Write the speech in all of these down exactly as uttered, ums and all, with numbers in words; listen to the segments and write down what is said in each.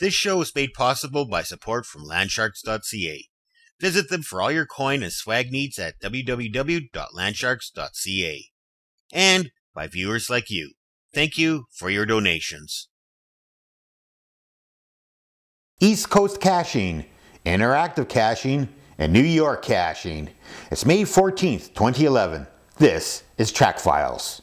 This show is made possible by support from landsharks dot c a. Visit them for all your coin and swag needs at w w w dot landsharks dot c a. And by viewers like you. Thank you for your donations. East Coast Caching, Interactive Caching, and New York Caching. It's May fourteenth, twenty eleven. This is Track Files.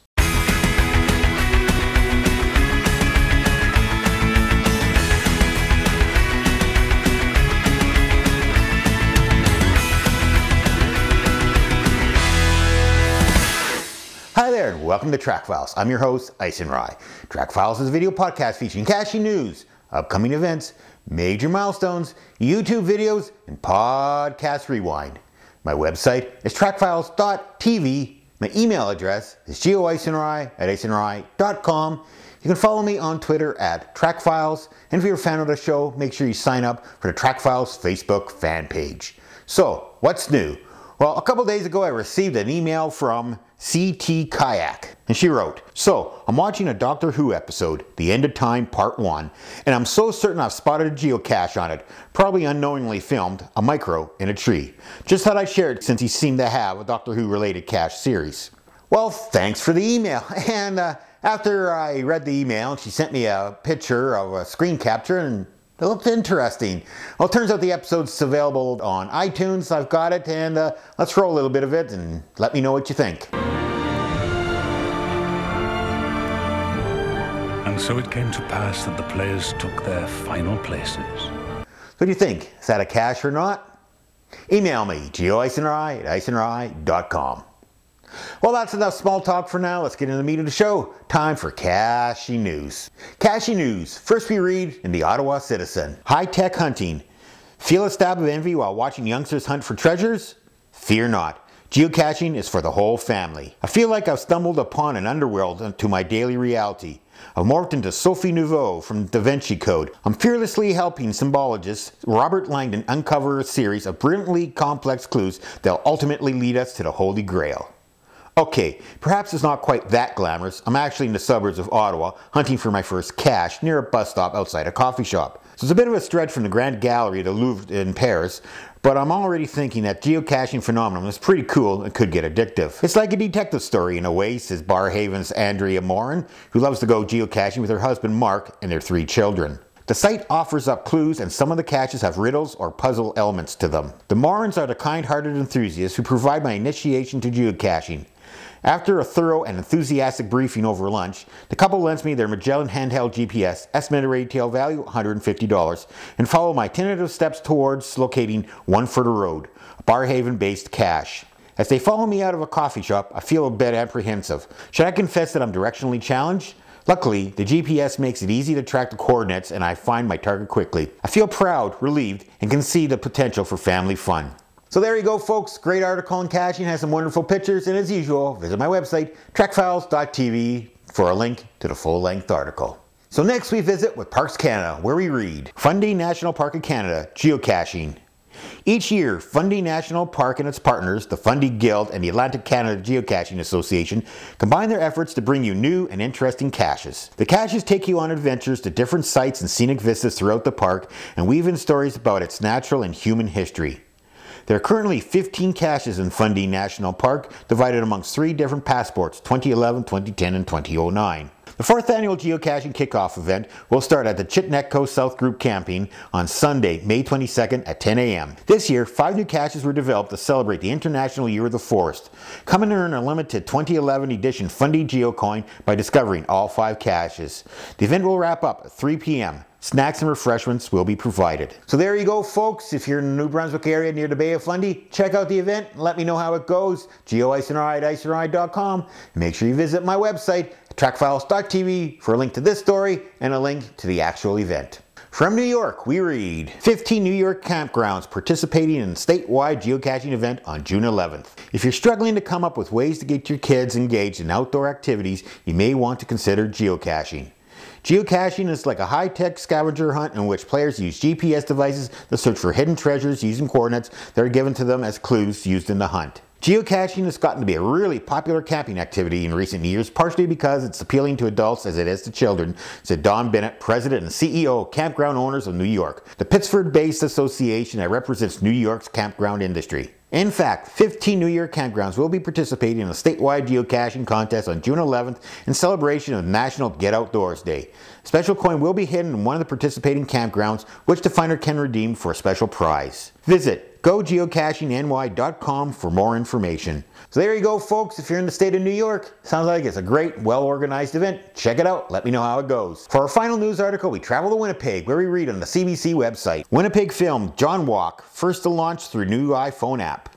Hi there and welcome to Track Files. I'm your host, Ice and Rye. Track Files is a video podcast featuring caching news, upcoming events, major milestones, YouTube videos, and podcast rewind. My website is track files dot t v. My email address is geo ice and rye at ice and rye dot com. You can follow me on Twitter at trackfiles. And if you're a fan of the show, make sure you sign up for the Track Files Facebook fan page. So, what's new? Well, a couple days ago I received an email from C T Kayak, and she wrote, "So, I'm watching a Doctor Who episode, The End of Time Part one, and I'm so certain I've spotted a geocache on it, probably unknowingly filmed, a micro in a tree. Just thought I'd share it since he seemed to have a Doctor Who related cache series." Well, thanks for the email, and uh, after I read the email, she sent me a picture of a screen capture, and it looked interesting. Well, it turns out the episode's available on iTunes. I've got it, and uh, let's roll a little bit of it and let me know what you think. "And so it came to pass that the players took their final places." What do you think? Is that a cache or not? Email me, geo ice and rye at ice and rye dot com. Well, that's enough small talk for now. Let's get into the meat of the show. Time for Caching News. Caching News. First we read in the Ottawa Citizen. High-tech hunting. Feel a stab of envy while watching youngsters hunt for treasures? Fear not. Geocaching is for the whole family. "I feel like I've stumbled upon an underworld to my daily reality. I've morphed into Sophie Nouveau from Da Vinci Code. I'm fearlessly helping symbologist Robert Langdon uncover a series of brilliantly complex clues that'll ultimately lead us to the Holy Grail." Okay, perhaps it's not quite that glamorous. I'm actually in the suburbs of Ottawa, hunting for my first cache near a bus stop outside a coffee shop. So it's a bit of a stretch from the Grand Gallery to Louvre in Paris, but I'm already thinking that geocaching phenomenon is pretty cool and could get addictive. "It's like a detective story in a way," says Barhaven's Andrea Morin, who loves to go geocaching with her husband Mark and their three children. "The site offers up clues, and some of the caches have riddles or puzzle elements to them. The Morins are the kind-hearted enthusiasts who provide my initiation to geocaching. After a thorough and enthusiastic briefing over lunch, the couple lends me their Magellan handheld G P S, estimated retail value one hundred fifty dollars, and follow my tentative steps towards locating One Further Road, a Barhaven-based cache. As they follow me out of a coffee shop, I feel a bit apprehensive. Should I confess that I'm directionally challenged? Luckily, the G P S makes it easy to track the coordinates and I find my target quickly. I feel proud, relieved, and can see the potential for family fun." So there you go, folks. Great article on caching, has some wonderful pictures, and as usual, visit my website, track files dot t v, for a link to the full-length article. So next we visit with Parks Canada, where we read, "Fundy National Park of Canada, Geocaching. Each year, Fundy National Park and its partners, the Fundy Guild and the Atlantic Canada Geocaching Association, combine their efforts to bring you new and interesting caches. The caches take you on adventures to different sites and scenic vistas throughout the park and weave in stories about its natural and human history. There are currently fifteen caches in Fundy National Park, divided amongst three different passports, twenty eleven, twenty ten, and twenty oh nine. The fourth annual geocaching kickoff event will start at the Chittanetco South Group Camping on Sunday, May twenty-second at ten a m This year, five new caches were developed to celebrate the International Year of the Forest. Come and earn a limited twenty eleven edition Fundy Geocoin by discovering all five caches. The event will wrap up at three p m Snacks and refreshments will be provided." So there you go, folks. If you're in the New Brunswick area near the Bay of Fundy, check out the event and let me know how it goes. geo ice and rye at ice and rye dot com. Make sure you visit my website, track files dot t v, for a link to this story and a link to the actual event. From New York, we read, fifteen New York campgrounds participating in a statewide geocaching event on June eleventh. "If you're struggling to come up with ways to get your kids engaged in outdoor activities, you may want to consider geocaching. Geocaching is like a high-tech scavenger hunt in which players use G P S devices to search for hidden treasures using coordinates that are given to them as clues used in the hunt. Geocaching has gotten to be a really popular camping activity in recent years, partially because it's appealing to adults as it is to children, said Don Bennett, president and C E O of Campground Owners of New York, the Pittsburgh-based association that represents New York's campground industry. In fact, fifteen New York campgrounds will be participating in a statewide geocaching contest on June eleventh in celebration of National Get Outdoors Day. A special coin will be hidden in one of the participating campgrounds, which the finder can redeem for a special prize. Visit go geocaching N Y dot com for more information. So there you go, folks. If you're in the state of New York, sounds like it's a great, well-organized event. Check it out. Let me know how it goes. For our final news article, we travel to Winnipeg, where we read on the C B C website, Winnipeg film John Walk, first to launch through new iPhone app.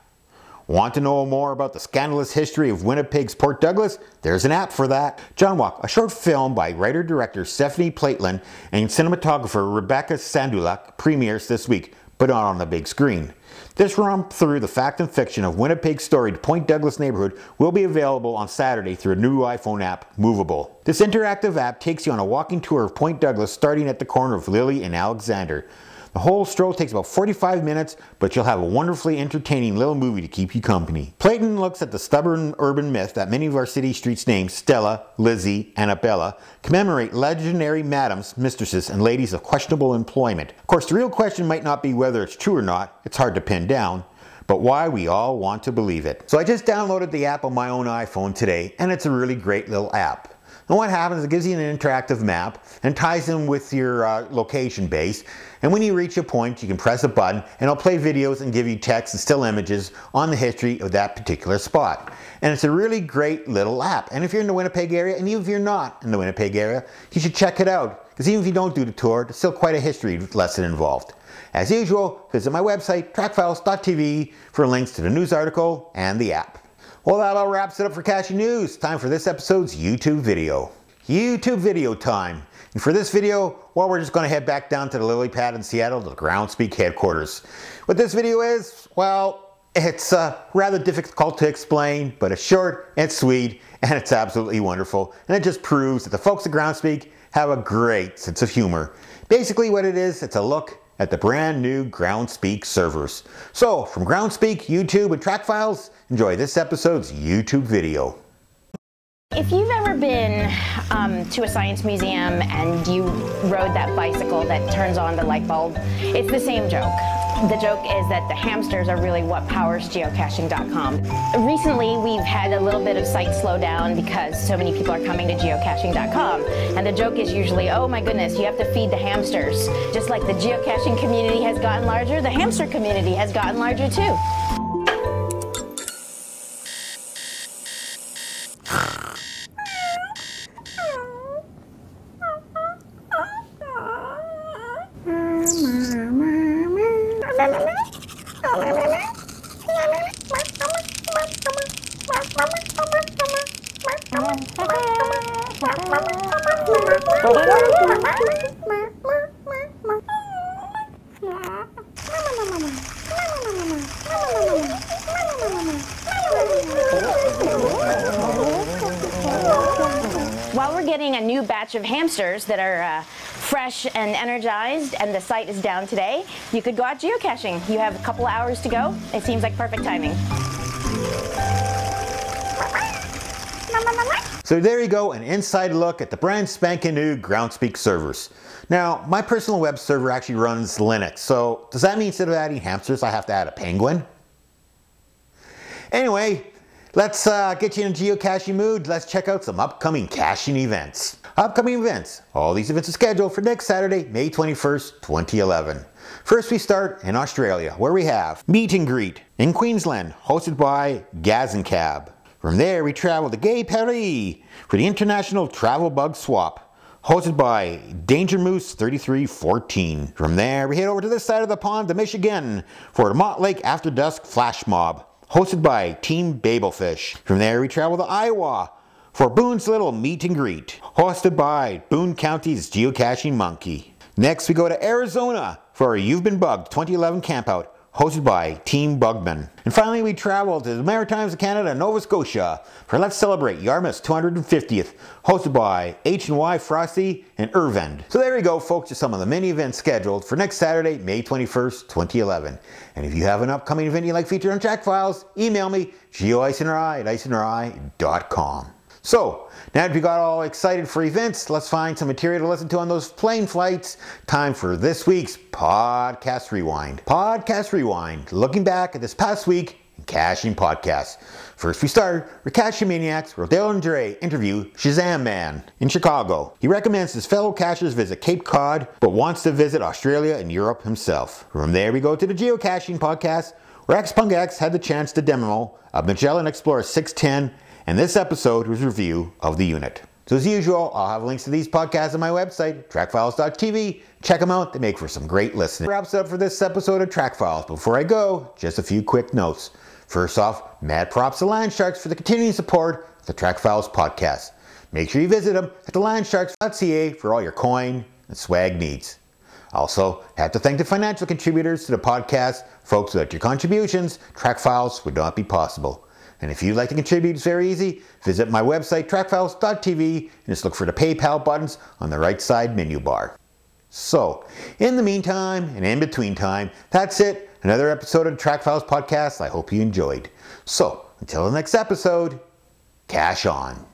Want to know more about the scandalous history of Winnipeg's Port Douglas? There's an app for that. John Walk, a short film by writer-director Stephanie Plateland and cinematographer Rebecca Sandulak, premieres this week, but not on the big screen. This romp through the fact and fiction of Winnipeg's storied Point Douglas neighborhood will be available on Saturday through a new iPhone app, Movable. This interactive app takes you on a walking tour of Point Douglas starting at the corner of Lily and Alexander. The whole stroll takes about forty-five minutes, but you'll have a wonderfully entertaining little movie to keep you company. Plateland looks at the stubborn urban myth that many of our city streets' names, Stella, Lizzie, Annabella, commemorate legendary madams, mistresses, and ladies of questionable employment. Of course, the real question might not be whether it's true or not, it's hard to pin down, but why we all want to believe it. So I just downloaded the app on my own iPhone today, and it's a really great little app. And what happens is it gives you an interactive map and ties in with your uh, location base. And when you reach a point, you can press a button and it'll play videos and give you text and still images on the history of that particular spot. And it's a really great little app. And if you're in the Winnipeg area, and even if you're not in the Winnipeg area, you should check it out. Because even if you don't do the tour, there's still quite a history lesson involved. As usual, visit my website, track files dot T V, for links to the news article and the app. Well, that all wraps it up for Caching News. Time for this episode's YouTube video. YouTube video time. And for this video, well, we're just going to head back down to the lily pad in Seattle to the Groundspeak headquarters. What this video is, well, it's uh, rather difficult to explain, but it's short, it's sweet, and it's absolutely wonderful. And it just proves that the folks at Groundspeak have a great sense of humor. Basically what it is, it's a look at the brand new Groundspeak servers. So from Groundspeak, YouTube, and Track Files, enjoy this episode's YouTube video. If you've ever been um, to a science museum and you rode that bicycle that turns on the light bulb, it's the same joke. The joke is that the hamsters are really what powers geocaching dot com. Recently, we've had a little bit of site slowdown because so many people are coming to geocaching dot com. And the joke is usually, oh my goodness, you have to feed the hamsters. Just like the geocaching community has gotten larger, the hamster community has gotten larger too. While we're getting a new batch of hamsters that are uh, fresh and energized, and the site is down today, you could go out geocaching. You have a couple hours to go. It seems like perfect timing. So there you go, an inside look at the brand spanking new Groundspeak servers. Now, my personal web server actually runs Linux, so does that mean instead of adding hamsters, I have to add a penguin? Anyway, let's uh, get you in a geocaching mood. Let's check out some upcoming caching events. Upcoming events. All these events are scheduled for next Saturday, May twenty-first, twenty eleven. First, we start in Australia, where we have Meet and Greet in Queensland, hosted by Gaz and Cab. From there, we travel to Gay Paris for the International Travel Bug Swap, hosted by Danger Moose thirty-three fourteen. From there, we head over to this side of the pond to Michigan for the Mott Lake After Dusk Flash Mob, hosted by Team Babelfish. From there, we travel to Iowa for Boone's Little Meet and Greet, hosted by Boone County's Geocaching Monkey. Next, we go to Arizona for You've Been Bugged twenty eleven Campout, hosted by Team Bugman. And finally, we travel to the Maritimes of Canada, Nova Scotia, for Let's Celebrate Yarmouth's two hundred fiftieth, hosted by H and Y Frosty and Irvend. So there you go, folks, just some of the mini events scheduled for next Saturday, May twenty-first, twenty eleven. And if you have an upcoming event you'd like featured on Jack Files, email me, geo ice n r i at ice n r i dot com. So, now that we got all excited for events, let's find some material to listen to on those plane flights. Time for this week's Podcast Rewind. Podcast Rewind, looking back at this past week in caching podcasts. First we started with Caching Maniacs, Rodell and Dre interview Shazam Man in Chicago. He recommends his fellow cachers visit Cape Cod, but wants to visit Australia and Europe himself. From there we go to the Geocaching Podcast, where X-Punk X had the chance to demo a Magellan Explorer six ten, and this episode was a review of the unit. So as usual, I'll have links to these podcasts on my website, track files dot t v. Check them out, they make for some great listening. That wraps up for this episode of Track Files. Before I go, just a few quick notes. First off, mad props to Land Sharks for the continuing support of the Track Files podcast. Make sure you visit them at the land sharks dot c a for all your coin and swag needs. Also, I have to thank the financial contributors to the podcast. Folks, without your contributions, Track Files would not be possible. And if you'd like to contribute, it's very easy. Visit my website, track files dot t v, and just look for the PayPal buttons on the right side menu bar. So, in the meantime and in between time, that's it. Another episode of the Track Files podcast I hope you enjoyed. So, until the next episode, cache on.